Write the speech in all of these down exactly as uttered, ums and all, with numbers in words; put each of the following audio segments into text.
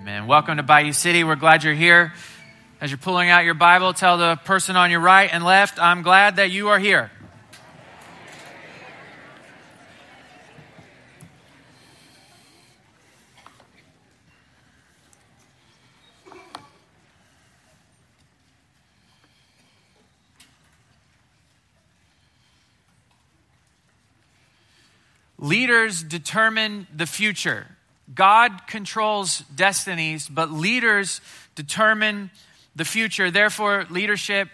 Amen. Welcome to Bayou City. We're glad you're here. As you're pulling out your Bible, tell the person on your right and left, I'm glad that you are here. Leaders determine the future. God controls destinies, but leaders determine the future. Therefore, leadership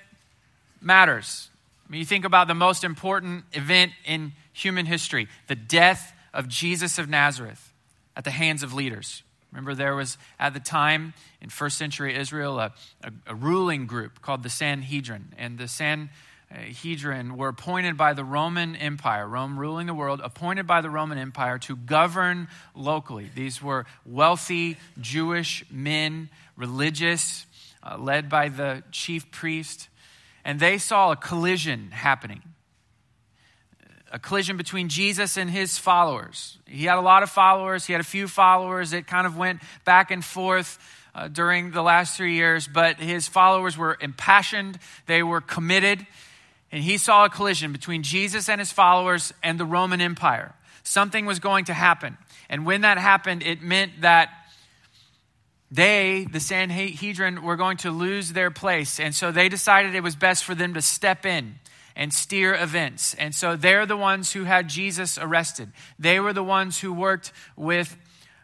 matters. I mean, you think about the most important event in human history, the death of Jesus of Nazareth at the hands of leaders. Remember, there was at the time in first century Israel a, a, a ruling group called the Sanhedrin, and the Sanhedrin Sanhedrin were appointed by the Roman Empire, Rome ruling the world, appointed by the Roman Empire to govern locally. These were wealthy Jewish men, religious, uh, led by the chief priest, and they saw a collision happening. A collision between Jesus and his followers. He had a lot of followers, he had a few followers, it kind of went back and forth uh, during the last three years, but his followers were impassioned, they were committed. And he saw a collision between Jesus and his followers and the Roman Empire. Something was going to happen. And when that happened, it meant that they, the Sanhedrin, were going to lose their place. And so they decided it was best for them to step in and steer events. And so they're the ones who had Jesus arrested. They were the ones who worked with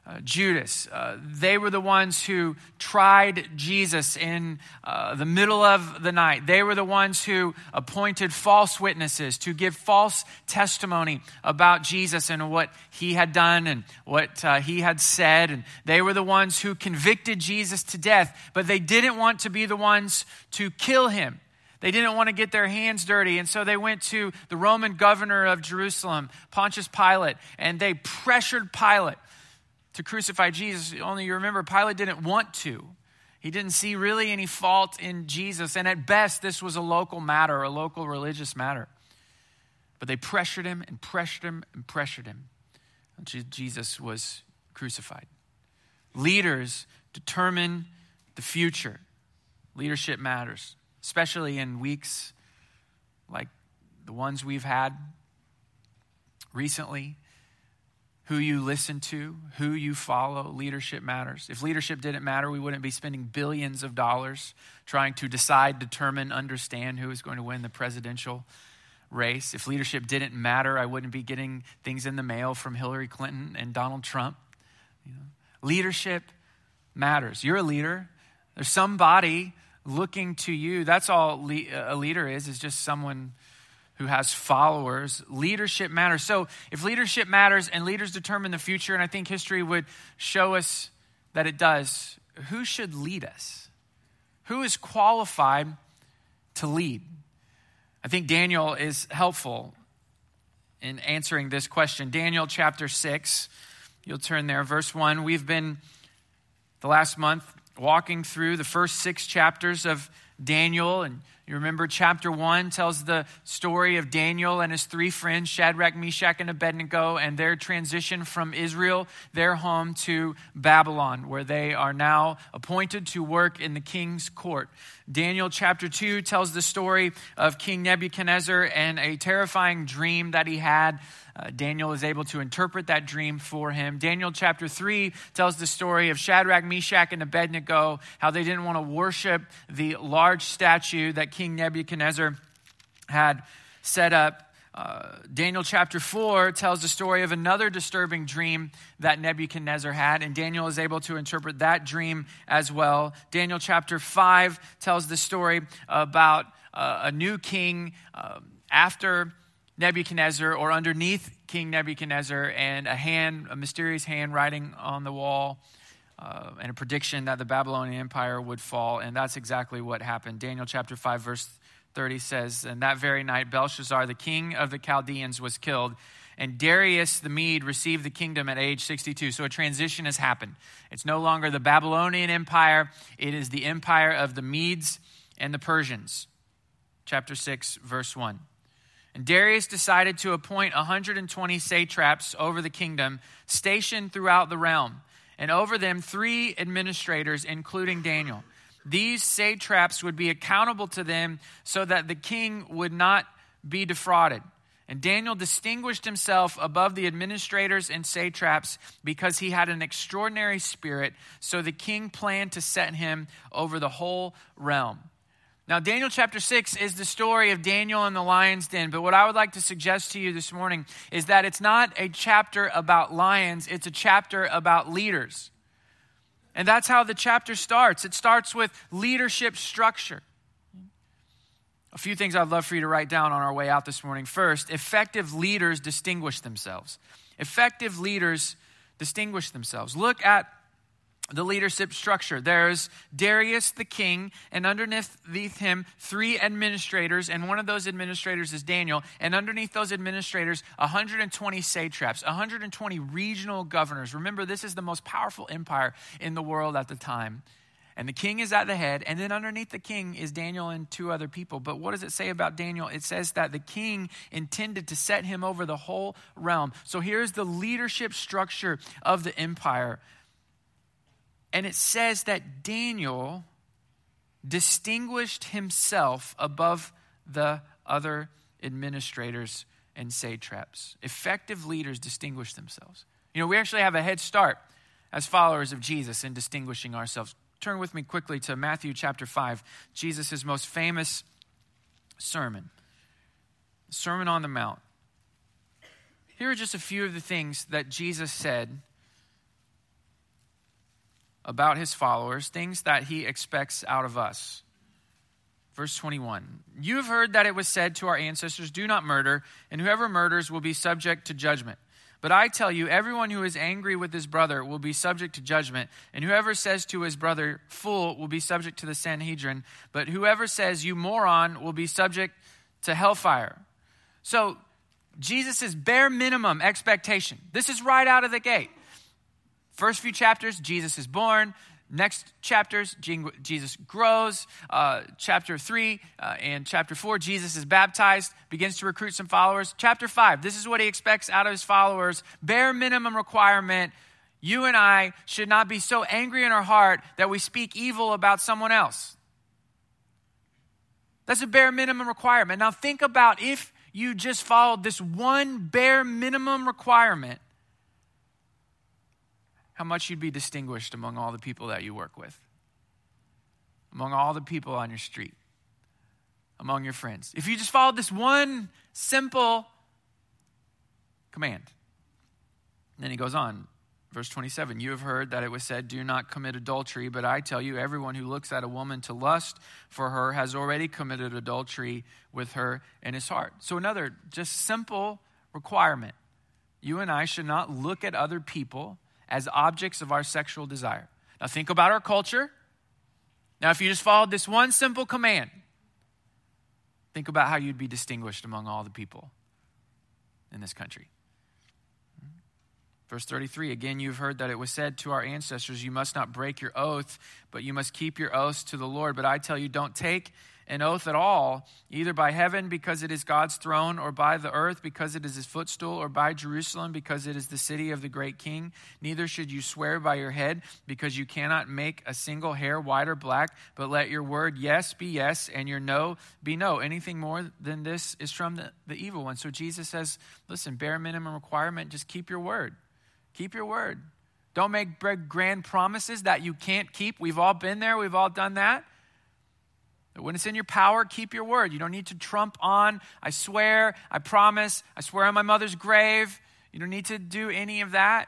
Uh, Judas. Uh, they were the ones who tried Jesus in uh, the middle of the night. They were the ones who appointed false witnesses to give false testimony about Jesus and what he had done and what uh, he had said. And they were the ones who convicted Jesus to death, but they didn't want to be the ones to kill him. They didn't want to get their hands dirty, and so they went to the Roman governor of Jerusalem, Pontius Pilate, and they pressured Pilate to crucify Jesus. Only you remember, Pilate didn't want to. He didn't see really any fault in Jesus. And at best, this was a local matter, a local religious matter. But they pressured him and pressured him and pressured him until Jesus was crucified. Leaders determine the future. Leadership matters, especially in weeks like the ones we've had recently. Who you listen to, who you follow, leadership matters. If leadership didn't matter, we wouldn't be spending billions of dollars trying to decide, determine, understand who is going to win the presidential race. If leadership didn't matter, I wouldn't be getting things in the mail from Hillary Clinton and Donald Trump. You know, leadership matters. You're a leader. There's somebody looking to you. That's all le- a leader is, is just someone who has followers. Leadership matters. So if leadership matters and leaders determine the future, and I think history would show us that it does, who should lead us? Who is qualified to lead? I think Daniel is helpful in answering this question. Daniel chapter six, you'll turn there, verse one. We've been, the last month, walking through the first six chapters of Daniel, and you remember chapter one tells the story of Daniel and his three friends, Shadrach, Meshach, and Abednego, and their transition from Israel, their home, to Babylon, where they are now appointed to work in the king's court. Daniel chapter two tells the story of King Nebuchadnezzar and a terrifying dream that he had. Uh, Daniel is able to interpret that dream for him. Daniel chapter three tells the story of Shadrach, Meshach, and Abednego, how they didn't want to worship the large statue that King Nebuchadnezzar had set up. Uh, Daniel chapter four tells the story of another disturbing dream that Nebuchadnezzar had, and Daniel is able to interpret that dream as well. Daniel chapter five tells the story about uh, a new king uh, after Nebuchadnezzar, or underneath King Nebuchadnezzar, and a hand, a mysterious hand writing on the wall, uh, and a prediction that the Babylonian Empire would fall. And that's exactly what happened. Daniel chapter five, verse thirty says, and that very night, Belshazzar, the king of the Chaldeans, was killed, and Darius the Mede received the kingdom at age sixty-two. So a transition has happened. It's no longer the Babylonian Empire. It is the empire of the Medes and the Persians. Chapter six, verse one. And Darius decided to appoint one hundred twenty satraps over the kingdom, stationed throughout the realm. and over them three administrators, including Daniel. These satraps would be accountable to them so that the king would not be defrauded. And Daniel distinguished himself above the administrators and satraps because he had an extraordinary spirit. So the king planned to set him over the whole realm. Now, Daniel chapter six is the story of Daniel in the lion's den. But what I would like to suggest to you this morning is that it's not a chapter about lions. It's a chapter about leaders. And that's how the chapter starts. It starts with leadership structure. A few things I'd love for you to write down on our way out this morning. First, effective leaders distinguish themselves. Effective leaders distinguish themselves. Look at the leadership structure. There's Darius the king, and underneath him, three administrators, and one of those administrators is Daniel. And underneath those administrators, one hundred twenty satraps, one hundred twenty regional governors. Remember, this is the most powerful empire in the world at the time. And the king is at the head, and then underneath the king is Daniel and two other people. But what does it say about Daniel? It says that the king intended to set him over the whole realm. So here's the leadership structure of the empire. And it says that Daniel distinguished himself above the other administrators and satraps. Effective leaders distinguish themselves. You know, we actually have a head start as followers of Jesus in distinguishing ourselves. Turn with me quickly to Matthew chapter five, Jesus' most famous sermon, Sermon on the Mount. Here are just a few of the things that Jesus said about his followers, things that he expects out of us. Verse twenty-one, you have heard that it was said to our ancestors, do not murder, and whoever murders will be subject to judgment. But I tell you, everyone who is angry with his brother will be subject to judgment. And whoever says to his brother, fool, will be subject to the Sanhedrin. But whoever says, you moron, will be subject to hellfire. So Jesus' bare minimum expectation. This is right out of the gate. First few chapters, Jesus is born. Next chapters, Jesus grows. Uh, chapter three uh, and chapter four, Jesus is baptized, begins to recruit some followers. Chapter five, this is what he expects out of his followers. Bare minimum requirement. You and I should not be so angry in our heart that we speak evil about someone else. That's a bare minimum requirement. Now think about if you just followed this one bare minimum requirement, how much you'd be distinguished among all the people that you work with, among all the people on your street, among your friends. If you just followed this one simple command. And then he goes on, verse twenty-seven, you have heard that it was said, do not commit adultery, but I tell you, everyone who looks at a woman to lust for her has already committed adultery with her in his heart. So another just simple requirement. You and I should not look at other people as objects of our sexual desire. Now think about our culture. Now if you just followed this one simple command, think about how you'd be distinguished among all the people in this country. Verse thirty-three, again, you've heard that it was said to our ancestors, you must not break your oath, but you must keep your oaths to the Lord. But I tell you, don't take an oath at all, either by heaven because it is God's throne, or by the earth because it is his footstool, or by Jerusalem because it is the city of the great king. Neither should you swear by your head because you cannot make a single hair white or black, but let your word yes be yes and your no be no. Anything more than this is from the, the evil one. So Jesus says, listen, bare minimum requirement, just keep your word. Keep your word. Don't make grand promises that you can't keep. We've all been there. We've all done that. When it's in your power, keep your word. You don't need to trump on, I swear, I promise, I swear on my mother's grave. You don't need to do any of that.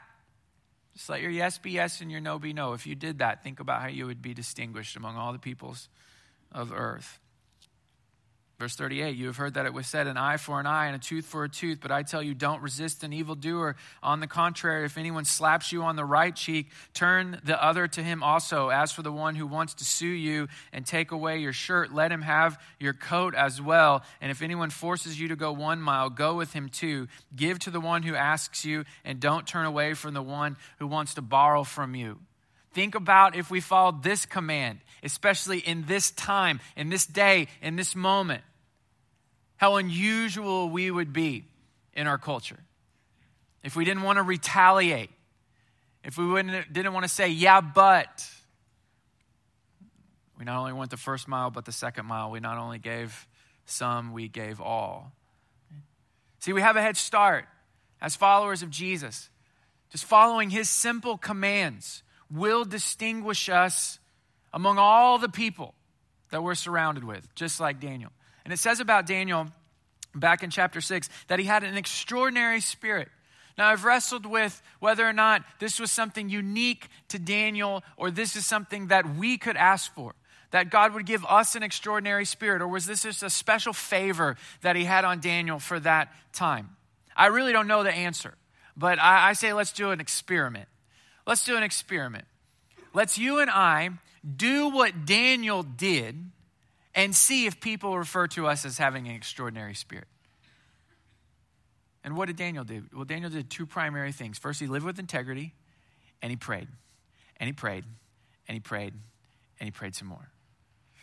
Just let your yes be yes and your no be no. If you did that, think about how you would be distinguished among all the peoples of earth. Verse thirty-eight, you have heard that it was said, an eye for an eye and a tooth for a tooth. But I tell you, don't resist an evildoer. On the contrary, if anyone slaps you on the right cheek, turn the other to him also. As for the one who wants to sue you and take away your shirt, let him have your coat as well. And if anyone forces you to go one mile, go with him too. Give to the one who asks you, and don't turn away from the one who wants to borrow from you. Think about if we followed this command, especially in this time, in this day, in this moment, how unusual we would be in our culture. If we didn't want to retaliate, if we wouldn't, didn't want to say, yeah, but we not only went the first mile, but the second mile. We not only gave some, we gave all. See, we have a head start as followers of Jesus. Just following his simple commands will distinguish us among all the people that we're surrounded with, just like Daniel. And it says about Daniel back in chapter six that he had an extraordinary spirit. Now, I've wrestled with whether or not this was something unique to Daniel or this is something that we could ask for, that God would give us an extraordinary spirit, or was this just a special favor that he had on Daniel for that time? I really don't know the answer, but I, I say let's do an experiment. Let's do an experiment. Let's you and I do what Daniel did and see if people refer to us as having an extraordinary spirit. And what did Daniel do? Well, Daniel did two primary things. First, he lived with integrity, and he prayed, and he prayed, and he prayed, and he prayed some more.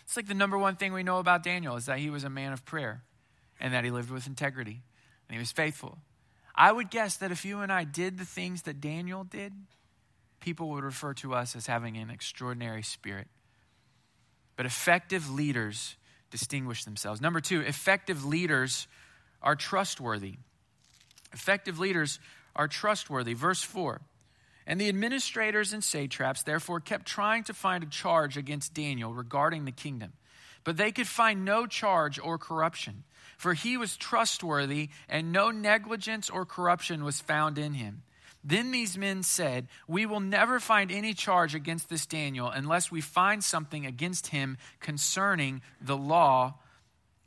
It's like the number one thing we know about Daniel is that he was a man of prayer and that he lived with integrity and he was faithful. I would guess that if you and I did the things that Daniel did, people would refer to us as having an extraordinary spirit. But effective leaders distinguish themselves. Number two, effective leaders are trustworthy. Effective leaders are trustworthy. Verse four, and the administrators and satraps therefore kept trying to find a charge against Daniel regarding the kingdom, but they could find no charge or corruption, for he was trustworthy and no negligence or corruption was found in him. Then these men said, we will never find any charge against this Daniel unless we find something against him concerning the law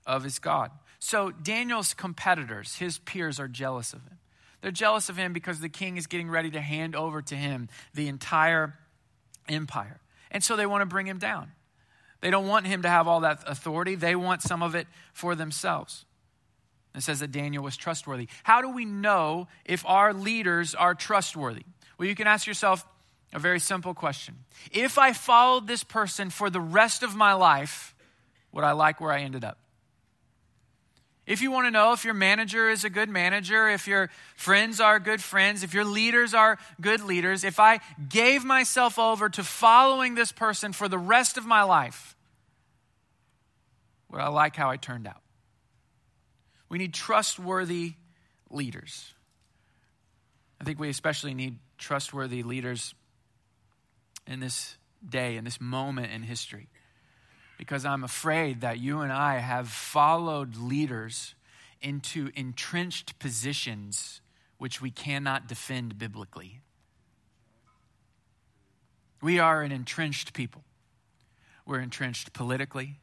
of his God. So Daniel's competitors, his peers, are jealous of him. They're jealous of him because the king is getting ready to hand over to him the entire empire. And so they want to bring him down. They don't want him to have all that authority. They want some of it for themselves. It says that Daniel was trustworthy. How do we know if our leaders are trustworthy? Well, you can ask yourself a very simple question. If I followed this person for the rest of my life, would I like where I ended up? If you want to know if your manager is a good manager, if your friends are good friends, if your leaders are good leaders, if I gave myself over to following this person for the rest of my life, would I like how I turned out? We need trustworthy leaders. I think we especially need trustworthy leaders in this day, in this moment in history. Because I'm afraid that you and I have followed leaders into entrenched positions which we cannot defend biblically. We are an entrenched people. We're entrenched politically.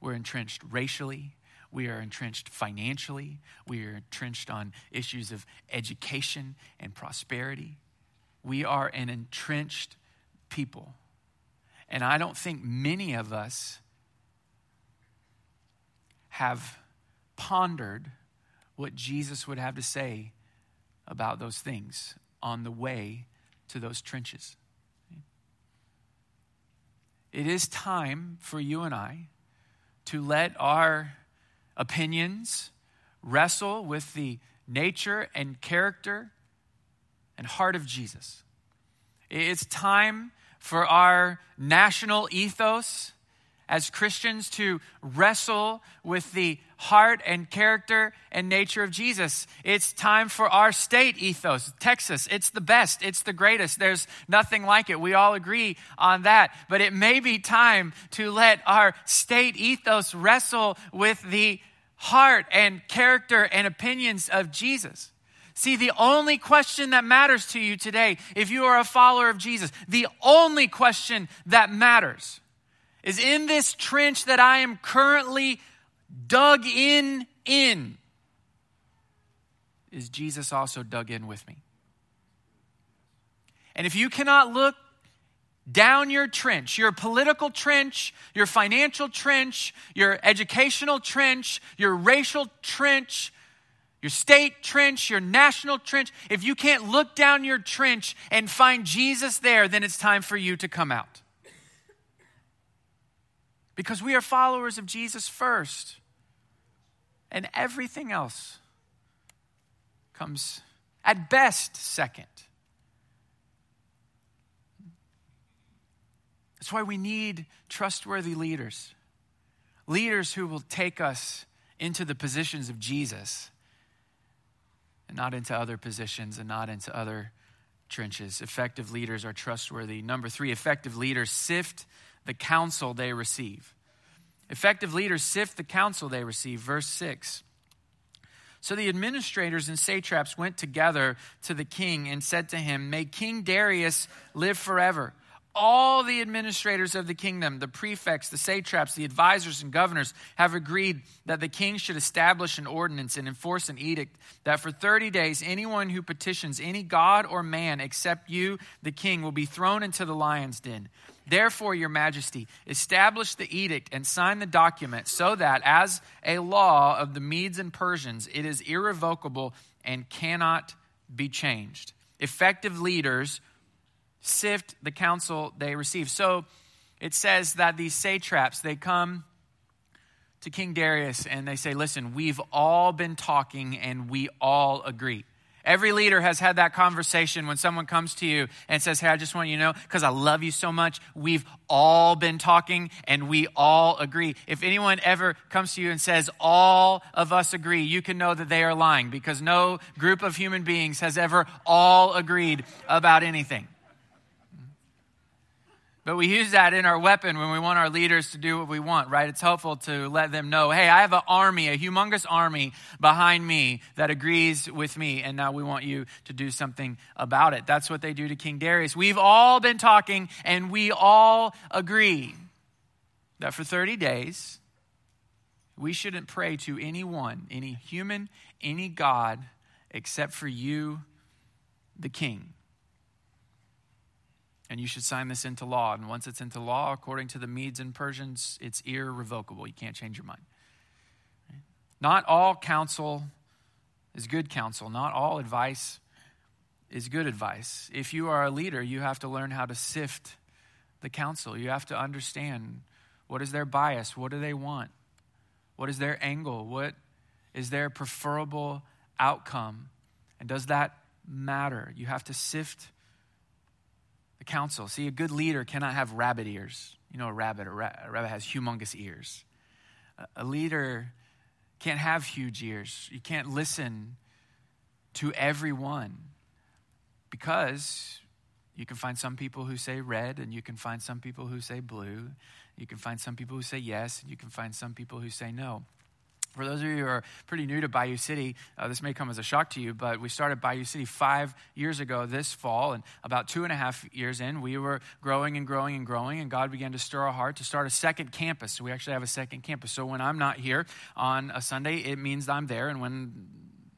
We're entrenched racially. We are entrenched financially. We are entrenched on issues of education and prosperity. We are an entrenched people. And I don't think many of us have pondered what Jesus would have to say about those things on the way to those trenches. It is time for you and I to let our opinions wrestle with the nature and character and heart of Jesus. It's time for our national ethos as Christians to wrestle with the heart and character and nature of Jesus. It's time for our state ethos. Texas, it's the best. It's the greatest. There's nothing like it. We all agree on that. But it may be time to let our state ethos wrestle with the heart and character and opinions of Jesus. See, the only question that matters to you today, if you are a follower of Jesus, the only question that matters is, in this trench that I am currently dug in in, is Jesus also dug in with me? And if you cannot look down your trench, your political trench, your financial trench, your educational trench, your racial trench, your state trench, your national trench, if you can't look down your trench and find Jesus there, then it's time for you to come out. Because we are followers of Jesus first, and everything else comes at best second. That's why we need trustworthy leaders. Leaders who will take us into the positions of Jesus and not into other positions and not into other trenches. Effective leaders are trustworthy. Number three, effective leaders sift the counsel they receive. Effective leaders sift the counsel they receive. Verse six. So the administrators and satraps went together to the king and said to him, "May King Darius live forever." All the administrators of the kingdom, the prefects, the satraps, the advisors and governors have agreed that the king should establish an ordinance and enforce an edict that for thirty days, anyone who petitions any god or man except you, the king, will be thrown into the lion's den. Therefore, your majesty, establish the edict and sign the document so that as a law of the Medes and Persians, it is irrevocable and cannot be changed. Effective leaders sift the counsel they receive. So it says that these satraps, they come to King Darius and they say, listen, we've all been talking and we all agree. Every leader has had that conversation when someone comes to you and says, hey, I just want you to know, because I love you so much, we've all been talking and we all agree. If anyone ever comes to you and says, all of us agree, you can know that they are lying, because no group of human beings has ever all agreed about anything. But we use that in our weapon when we want our leaders to do what we want, right? It's helpful to let them know, hey, I have an army, a humongous army behind me that agrees with me, and now we want you to do something about it. That's what they do to King Darius. We've all been talking, and we all agree that for thirty days, we shouldn't pray to anyone, any human, any god, except for you, the king. And you should sign this into law. And once it's into law, according to the Medes and Persians, it's irrevocable. You can't change your mind. Not all counsel is good counsel. Not all advice is good advice. If you are a leader, you have to learn how to sift the counsel. You have to understand, what is their bias? What do they want? What is their angle? What is their preferable outcome? And does that matter? You have to sift the counsel. See, a good leader cannot have rabbit ears. You know, a rabbit, a, ra- a rabbit has humongous ears. A, a leader can't have huge ears. You can't listen to everyone, because you can find some people who say red, and you can find some people who say blue. You can find some people who say yes, and you can find some people who say no. For those of you who are pretty new to Bayou City, uh, this may come as a shock to you, but we started Bayou City five years ago this fall, and about two and a half years in, we were growing and growing and growing, and God began to stir our heart to start a second campus. So we actually have a second campus. So when I'm not here on a Sunday, it means I'm there, and when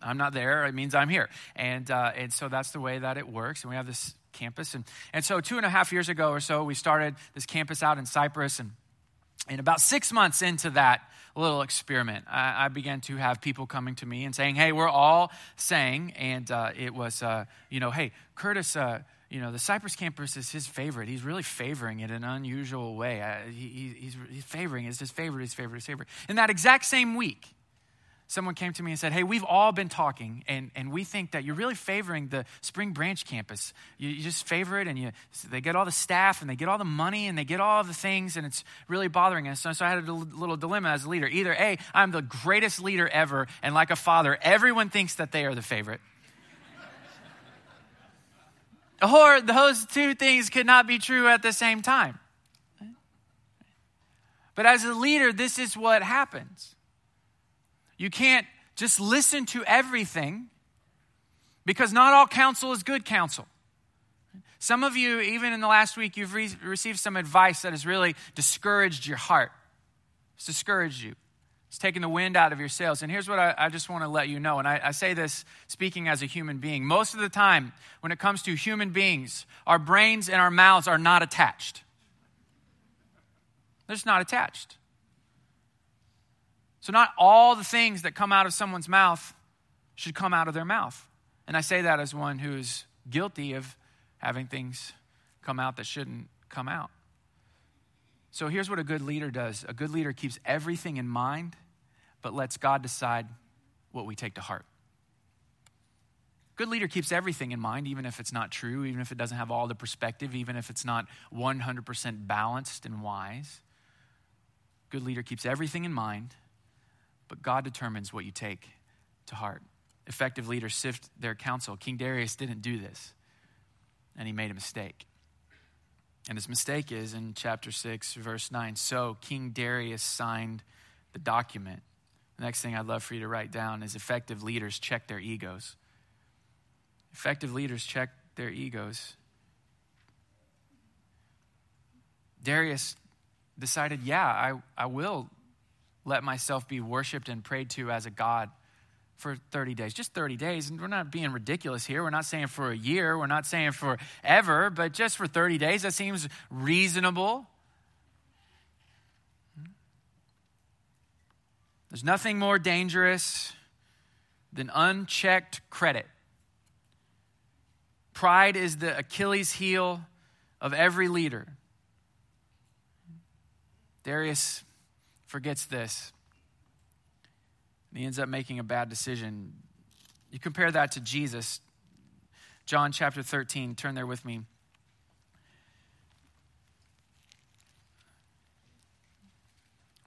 I'm not there, it means I'm here. And uh, and so that's the way that it works, and we have this campus. And, and so two and a half years ago or so, we started this campus out in Cypress, and And about six months into that little experiment, I, I began to have people coming to me and saying, hey, we're all saying, and uh, it was, uh, you know, hey, Curtis, uh, you know, the Cypress campus is his favorite. He's really favoring it in an unusual way. Uh, he, he's, he's favoring it. It's his favorite, his favorite, his favorite. In that exact same week, someone came to me and said, hey, we've all been talking, and, and we think that you're really favoring the Spring Branch campus. You, you just favor it, and you they get all the staff, and they get all the money, and they get all the things, and it's really bothering us. So, so I had a little dilemma as a leader. Either A, I'm the greatest leader ever, and like a father, everyone thinks that they are the favorite. Or those two things could not be true at the same time. But as a leader, this is what happens. You can't just listen to everything, because not all counsel is good counsel. Some of you, even in the last week, you've re- received some advice that has really discouraged your heart. It's discouraged you. It's taken the wind out of your sails. And here's what I, I just want to let you know, and I, I say this speaking as a human being. Most of the time, when it comes to human beings, our brains and our mouths are not attached. They're just not attached. So not all the things that come out of someone's mouth should come out of their mouth. And I say that as one who is guilty of having things come out that shouldn't come out. So here's what a good leader does. A good leader keeps everything in mind, but lets God decide what we take to heart. Good leader keeps everything in mind, even if it's not true, even if it doesn't have all the perspective, even if it's not one hundred percent balanced and wise. Good leader keeps everything in mind, but God determines what you take to heart. Effective leaders sift their counsel. King Darius didn't do this, and he made a mistake. And his mistake is in chapter six, verse nine. So King Darius signed the document. The next thing I'd love for you to write down is effective leaders check their egos. Effective leaders check their egos. Darius decided, yeah, I, I will let myself be worshiped and prayed to as a god for thirty days, just thirty days. And we're not being ridiculous here. We're not saying for a year. We're not saying forever, but just for thirty days, that seems reasonable. There's nothing more dangerous than unchecked credit. Pride is the Achilles heel of every leader. Darius forgets this. And he ends up making a bad decision. You compare that to Jesus. John chapter thirteen, turn there with me.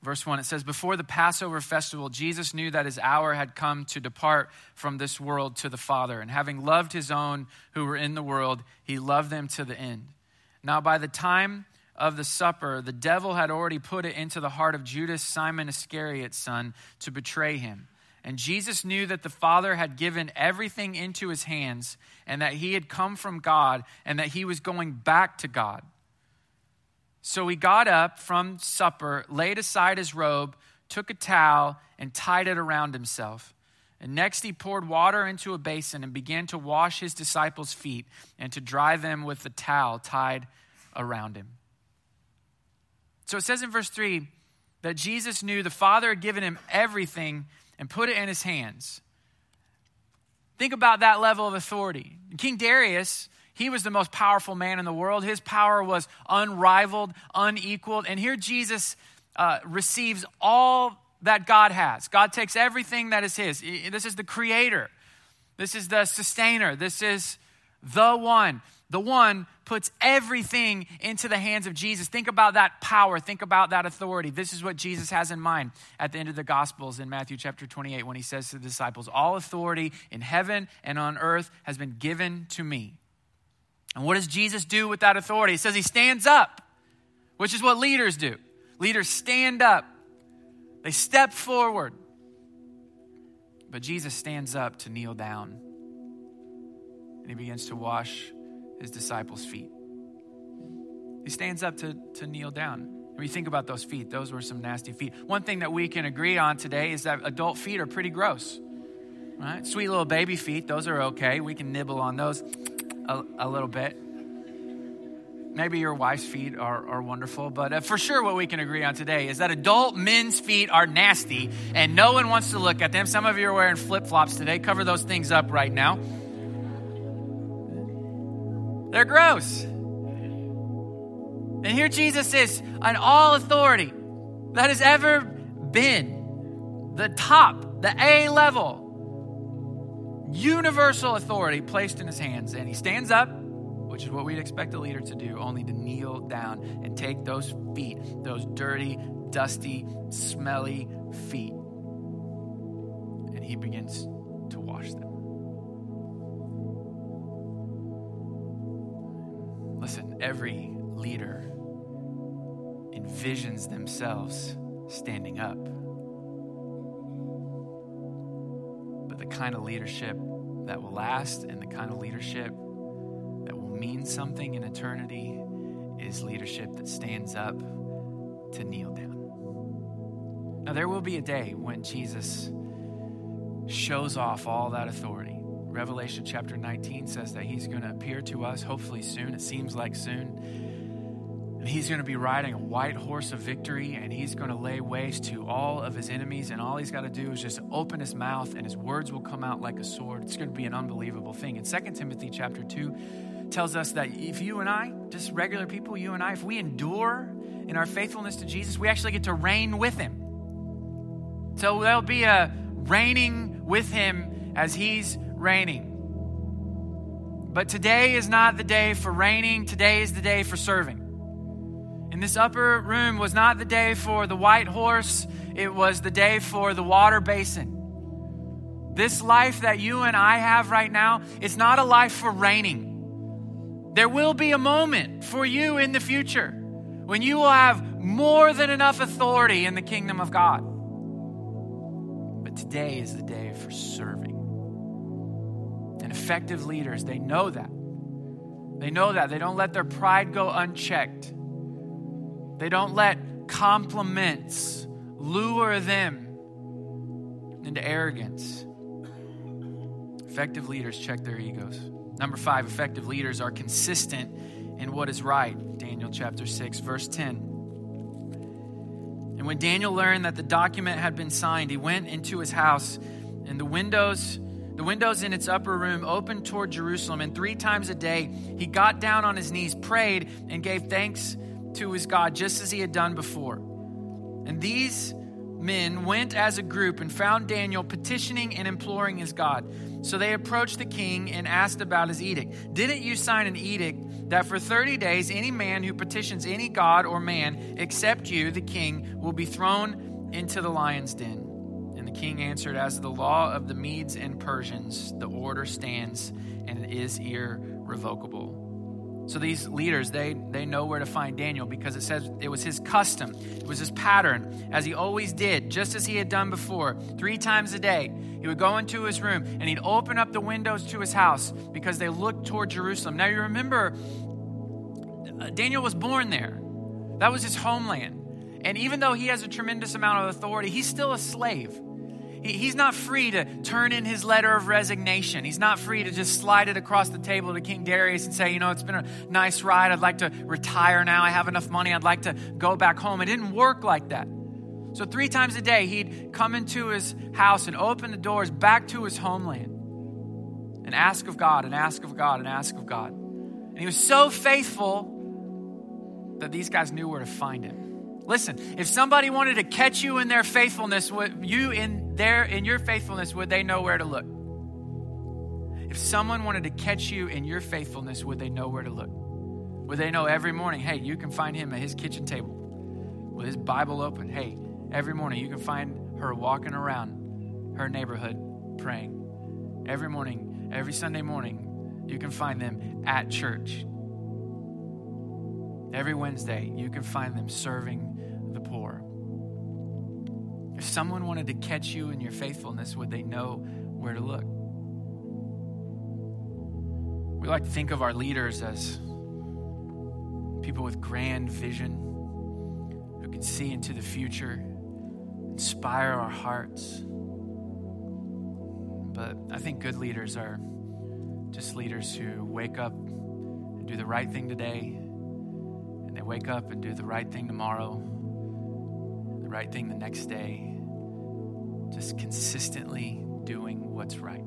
Verse one, it says, before the Passover festival, Jesus knew that his hour had come to depart from this world to the Father. And having loved his own who were in the world, he loved them to the end. Now by the time of the supper, the devil had already put it into the heart of Judas, Simon Iscariot's son, to betray him. And Jesus knew that the Father had given everything into his hands and that he had come from God and that he was going back to God. So he got up from supper, laid aside his robe, took a towel, and tied it around himself. And next he poured water into a basin and began to wash his disciples' feet and to dry them with the towel tied around him. So it says in verse three that Jesus knew the Father had given him everything and put it in his hands. Think about that level of authority. King Darius, he was the most powerful man in the world. His power was unrivaled, unequaled. And here Jesus uh, receives all that God has. God takes everything that is his. This is the creator. This is the sustainer. This is the one. The one puts everything into the hands of Jesus. Think about that power. Think about that authority. This is what Jesus has in mind at the end of the Gospels in Matthew chapter twenty-eight when he says to the disciples, all authority in heaven and on earth has been given to me. And what does Jesus do with that authority? It says he stands up, which is what leaders do. Leaders stand up. They step forward. But Jesus stands up to kneel down. And he begins to wash his disciples' feet. He stands up to, to kneel down. When you think about those feet, those were some nasty feet. One thing that we can agree on today is that adult feet are pretty gross. Right? Sweet little baby feet, those are okay. We can nibble on those. A, a little bit. Maybe your wife's feet are, are wonderful, but for sure what we can agree on today is that adult men's feet are nasty and no one wants to look at them. Some of you are wearing flip-flops today. Cover those things up right now. They're gross. And here Jesus is on all authority that has ever been. The top, the A level. Universal authority placed in his hands, and he stands up, which is what we'd expect a leader to do, only to kneel down and take those feet, those dirty, dusty, smelly feet, and he begins to wash them. Listen, every leader envisions themselves standing up. The kind of leadership that will last and the kind of leadership that will mean something in eternity is leadership that stands up to kneel down. Now, there will be a day when Jesus shows off all that authority. Revelation chapter nineteen says that he's going to appear to us, hopefully soon. It seems like soon. And he's going to be riding a white horse of victory, and he's going to lay waste to all of his enemies, and all he's got to do is just open his mouth and his words will come out like a sword. It's going to be an unbelievable thing. And Second Timothy chapter two tells us that if you and I, just regular people, you and I, if we endure in our faithfulness to Jesus, we actually get to reign with him. So there'll be a reigning with him as he's reigning. But today is not the day for reigning. Today is the day for serving. And this upper room was not the day for the white horse. It was the day for the water basin. This life that you and I have right now, it's not a life for reigning. There will be a moment for you in the future when you will have more than enough authority in the kingdom of God. But today is the day for serving. And effective leaders, they know that. They know that. They don't let their pride go unchecked. They don't let compliments lure them into arrogance. Effective leaders check their egos. Number five, effective leaders are consistent in what is right. Daniel chapter six, verse ten. And when Daniel learned that the document had been signed, he went into his house, and the windows The windows in its upper room opened toward Jerusalem, and three times a day he got down on his knees, prayed, and gave thanks to his God, just as he had done before. And these men went as a group and found Daniel petitioning and imploring his God. So they approached the king and asked about his edict. Didn't you sign an edict that for thirty days any man who petitions any god or man except you, the king, will be thrown into the lion's den? The king answered, as the law of the Medes and Persians, the order stands and it is irrevocable. So these leaders, they, they know where to find Daniel, because it says it was his custom. It was his pattern, as he always did, just as he had done before. Three times a day, he would go into his room and he'd open up the windows to his house because they looked toward Jerusalem. Now you remember, Daniel was born there. That was his homeland. And even though he has a tremendous amount of authority, he's still a slave. He's not free to turn in his letter of resignation. He's not free to just slide it across the table to King Darius and say, you know, it's been a nice ride. I'd like to retire now. I have enough money. I'd like to go back home. It didn't work like that. So three times a day, he'd come into his house and open the doors back to his homeland and ask of God and ask of God and ask of God. And he was so faithful that these guys knew where to find him. Listen, if somebody wanted to catch you in their faithfulness, would you in their in your faithfulness, would they know where to look? If someone wanted to catch you in your faithfulness, would they know where to look? Would they know every morning, hey, you can find him at his kitchen table with his Bible open? Hey, every morning you can find her walking around her neighborhood praying. Every morning, every Sunday morning, you can find them at church. Every Wednesday, you can find them serving the poor. If someone wanted to catch you in your faithfulness, would they know where to look? We like to think of our leaders as people with grand vision who can see into the future, inspire our hearts. But I think good leaders are just leaders who wake up and do the right thing today. And they wake up and do the right thing tomorrow, the right thing the next day, just consistently doing what's right.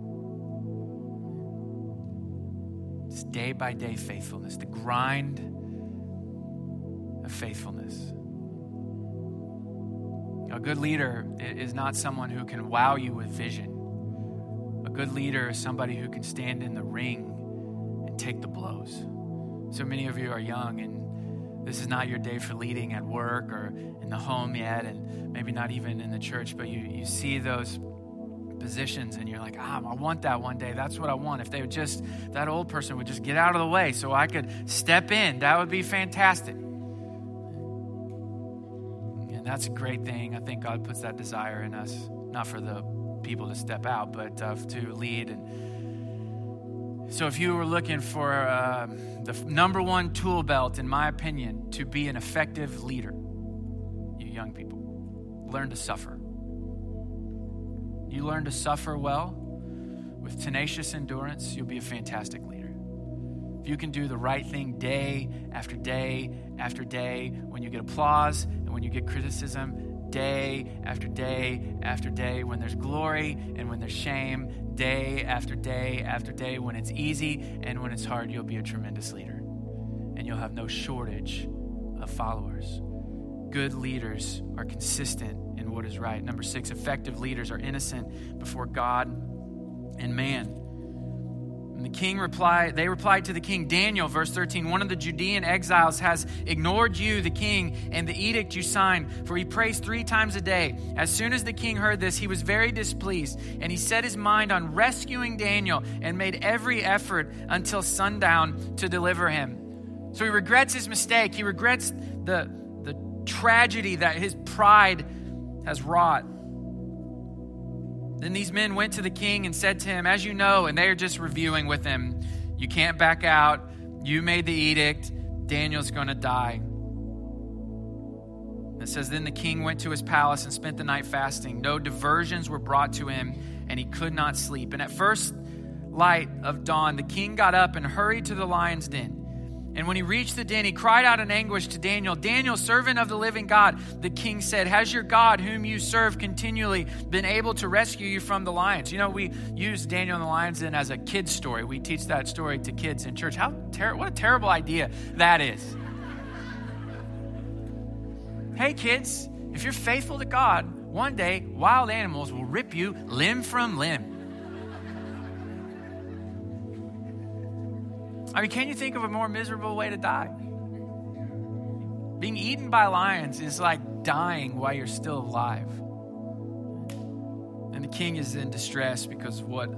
It's day by day faithfulness, the grind of faithfulness. A good leader is not someone who can wow you with vision. A good leader is somebody who can stand in the ring and take the blows. So many of you are young, and this is not your day for leading at work or in the home yet, and maybe not even in the church, but you, you see those positions and you're like, ah, I want that one day. That's what I want. If they would just, that old person would just get out of the way so I could step in, that would be fantastic. And that's a great thing. I think God puts that desire in us, not for the people to step out, but uh, to lead. And so if you were looking for uh, the number one tool belt, in my opinion, to be an effective leader, you young people, learn to suffer. You learn to suffer well with tenacious endurance, you'll be a fantastic leader. If you can do the right thing day after day after day, when you get applause and when you get criticism, day after day after day, when there's glory and when there's shame, day after day after day, when it's easy and when it's hard, you'll be a tremendous leader, and you'll have no shortage of followers. Good leaders are consistent in what is right. Number six, effective leaders are innocent before God and man. And the king replied, they replied to the king, Daniel, verse thirteen, one of the Judean exiles has ignored you, the king, and the edict you signed, for he prays three times a day. As soon as the king heard this, he was very displeased, and he set his mind on rescuing Daniel and made every effort until sundown to deliver him. So he regrets his mistake. He regrets the, the tragedy that his pride has wrought. Then these men went to the king and said to him, as you know, and they are just reviewing with him, you can't back out. You made the edict. Daniel's going to die. It says, then the king went to his palace and spent the night fasting. No diversions were brought to him, and he could not sleep. And at first light of dawn, the king got up and hurried to the lion's den. And when he reached the den, he cried out in anguish to Daniel, Daniel, servant of the living God. The king said, has your God, whom you serve continually, been able to rescue you from the lions? You know, we use Daniel in the lion's den as a kid's story. We teach that story to kids in church. How ter- What a terrible idea that is. Hey, kids, if you're faithful to God, one day wild animals will rip you limb from limb. I mean, can you think of a more miserable way to die? Being eaten by lions is like dying while you're still alive. And the king is in distress because of what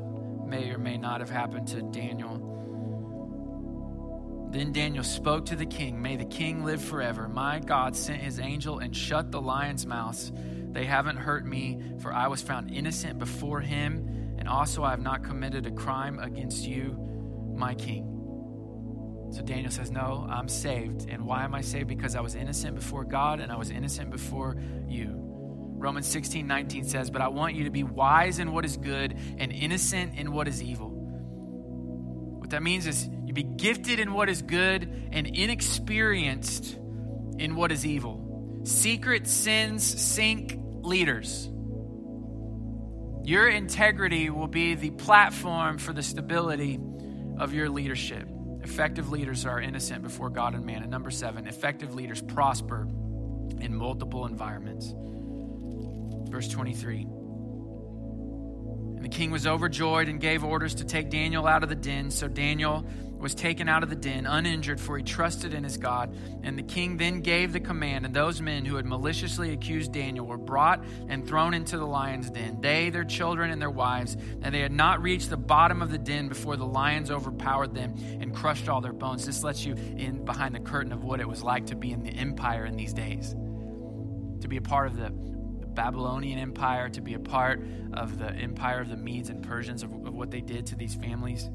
may or may not have happened to Daniel. Then Daniel spoke to the king, may the king live forever. My God sent his angel and shut the lions' mouths. They haven't hurt me, for I was found innocent before him, and also I have not committed a crime against you, my king. So Daniel says, no, I'm saved. And why am I saved? Because I was innocent before God and I was innocent before you. Romans sixteen nineteen says, but I want you to be wise in what is good and innocent in what is evil. What that means is you be gifted in what is good and inexperienced in what is evil. Secret sins sink leaders. Your integrity will be the platform for the stability of your leadership. Effective leaders are innocent before God and man. And number seven, effective leaders prosper in multiple environments. Verse twenty-three. And the king was overjoyed and gave orders to take Daniel out of the den. So Daniel was taken out of the den uninjured, for he trusted in his God. And the king then gave the command, and those men who had maliciously accused Daniel were brought and thrown into the lion's den, they, their children, and their wives. And they had not reached the bottom of the den before the lions overpowered them and crushed all their bones. This lets you in behind the curtain of what it was like to be in the empire in these days, to be a part of the Babylonian Empire, to be a part of the empire of the Medes and Persians, of, of what they did to these families.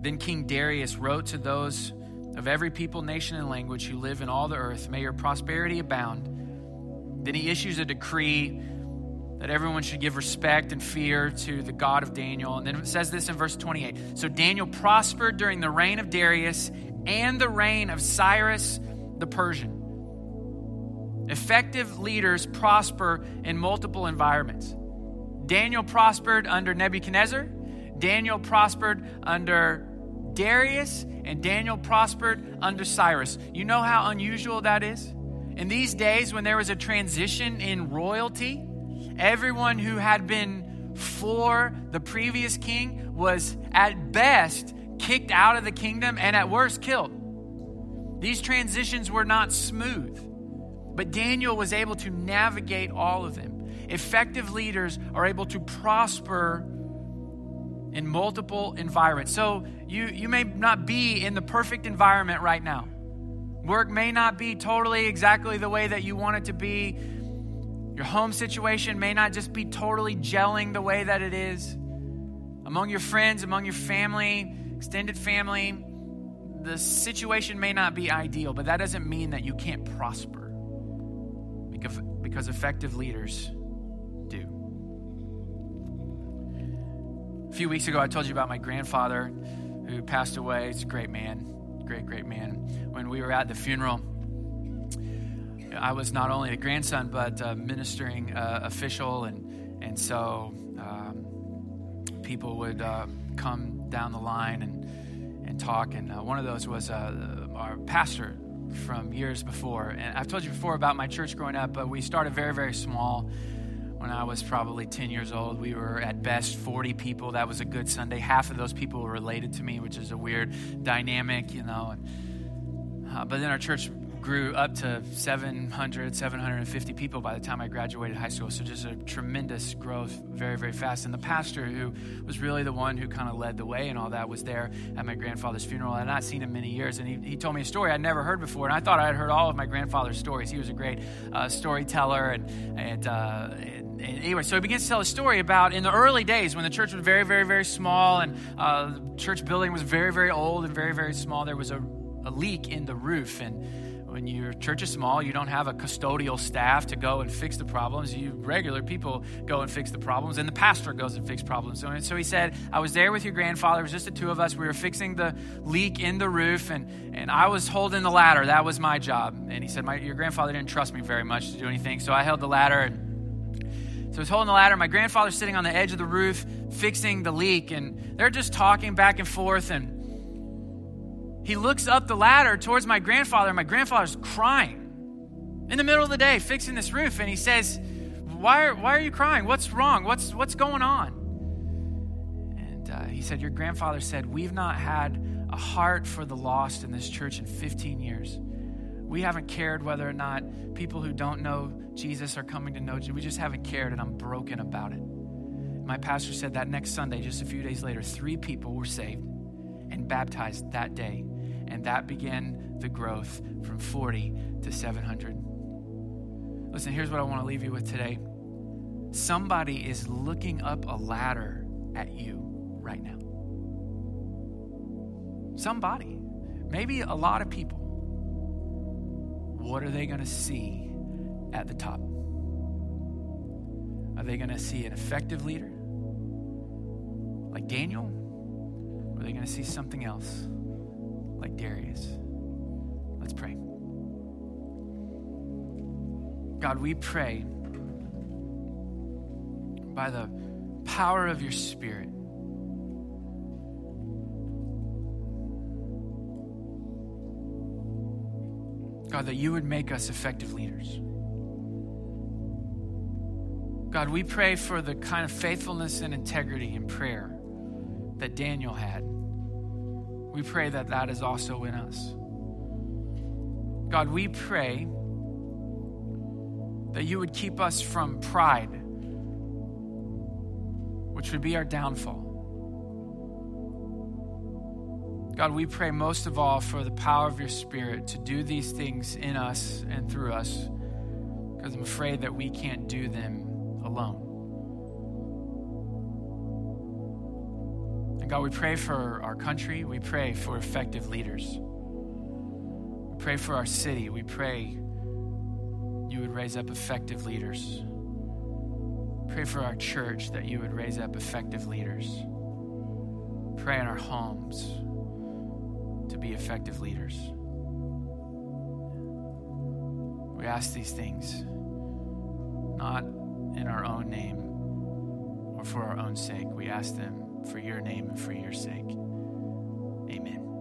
Then King Darius wrote to those of every people, nation, and language who live in all the earth, may your prosperity abound. Then he issues a decree that everyone should give respect and fear to the God of Daniel. And then it says this in verse twenty-eight. So Daniel prospered during the reign of Darius and the reign of Cyrus the Persian. Effective leaders prosper in multiple environments. Daniel prospered under Nebuchadnezzar. Daniel prospered under Darius. And Daniel prospered under Cyrus. You know how unusual that is? In these days, when there was a transition in royalty, everyone who had been for the previous king was at best kicked out of the kingdom and at worst killed. These transitions were not smooth. But Daniel was able to navigate all of them. Effective leaders are able to prosper in multiple environments. So you, you may not be in the perfect environment right now. Work may not be totally exactly the way that you want it to be. Your home situation may not just be totally gelling the way that it is. Among your friends, among your family, extended family, the situation may not be ideal, but that doesn't mean that you can't prosper. Because effective leaders do. A few weeks ago, I told you about my grandfather who passed away. He's a great man, great, great man. When we were at the funeral, I was not only a grandson, but a ministering uh, official. And, and so um, people would uh, come down the line and, and talk. And uh, one of those was uh, our pastor from years before. And I've told you before about my church growing up, but we started very, very small. When I was probably ten years old, we were at best forty people. That was a good Sunday. Half of those people were related to me, which is a weird dynamic, you know. And, uh, but then our church grew up to seven hundred, seven hundred fifty people by the time I graduated high school. So just a tremendous growth very, very fast. And the pastor, who was really the one who kind of led the way and all that, was there at my grandfather's funeral. I had not seen him many years. And he, he told me a story I'd never heard before. And I thought I had heard all of my grandfather's stories. He was a great uh, storyteller. And, and, uh, and, and anyway, so he begins to tell a story about in the early days when the church was very, very, very small. And uh, the church building was very, very old and very, very small. There was a, a leak in the roof. And when your church is small, you don't have a custodial staff to go and fix the problems. You regular people go and fix the problems, and the pastor goes and fix problems. And so he said, I was there with your grandfather. It was just the two of us. We were fixing the leak in the roof, and, and I was holding the ladder. That was my job. And he said, my, your grandfather didn't trust me very much to do anything, so I held the ladder. And so I was holding the ladder. My grandfather's sitting on the edge of the roof fixing the leak, and they're just talking back and forth, and he looks up the ladder towards my grandfather, and my grandfather's crying in the middle of the day, fixing this roof. And he says, why are, why are you crying? What's wrong? What's, what's going on? And uh, he said, your grandfather said, we've not had a heart for the lost in this church in fifteen years. We haven't cared whether or not people who don't know Jesus are coming to know Jesus. We just haven't cared, and I'm broken about it. My pastor said that next Sunday, just a few days later, three people were saved and baptized that day. And that began the growth from forty to seven hundred. Listen, here's what I want to leave you with today. Somebody is looking up a ladder at you right now. Somebody, maybe a lot of people. What are they going to see at the top? Are they going to see an effective leader like Daniel? Or are they going to see something else? Like Darius. Let's pray. God, we pray by the power of your Spirit God, that you would make us effective leaders. God, we pray for the kind of faithfulness and integrity in prayer that Daniel had. We pray that that is also in us. God, we pray that you would keep us from pride, which would be our downfall. God, we pray most of all for the power of your Spirit to do these things in us and through us, because I'm afraid that we can't do them alone. God, we pray for our country. We pray for effective leaders. We pray for our city. We pray you would raise up effective leaders. Pray for our church that you would raise up effective leaders. Pray in our homes to be effective leaders. We ask these things not in our own name or for our own sake. We ask them for your name and for your sake. Amen.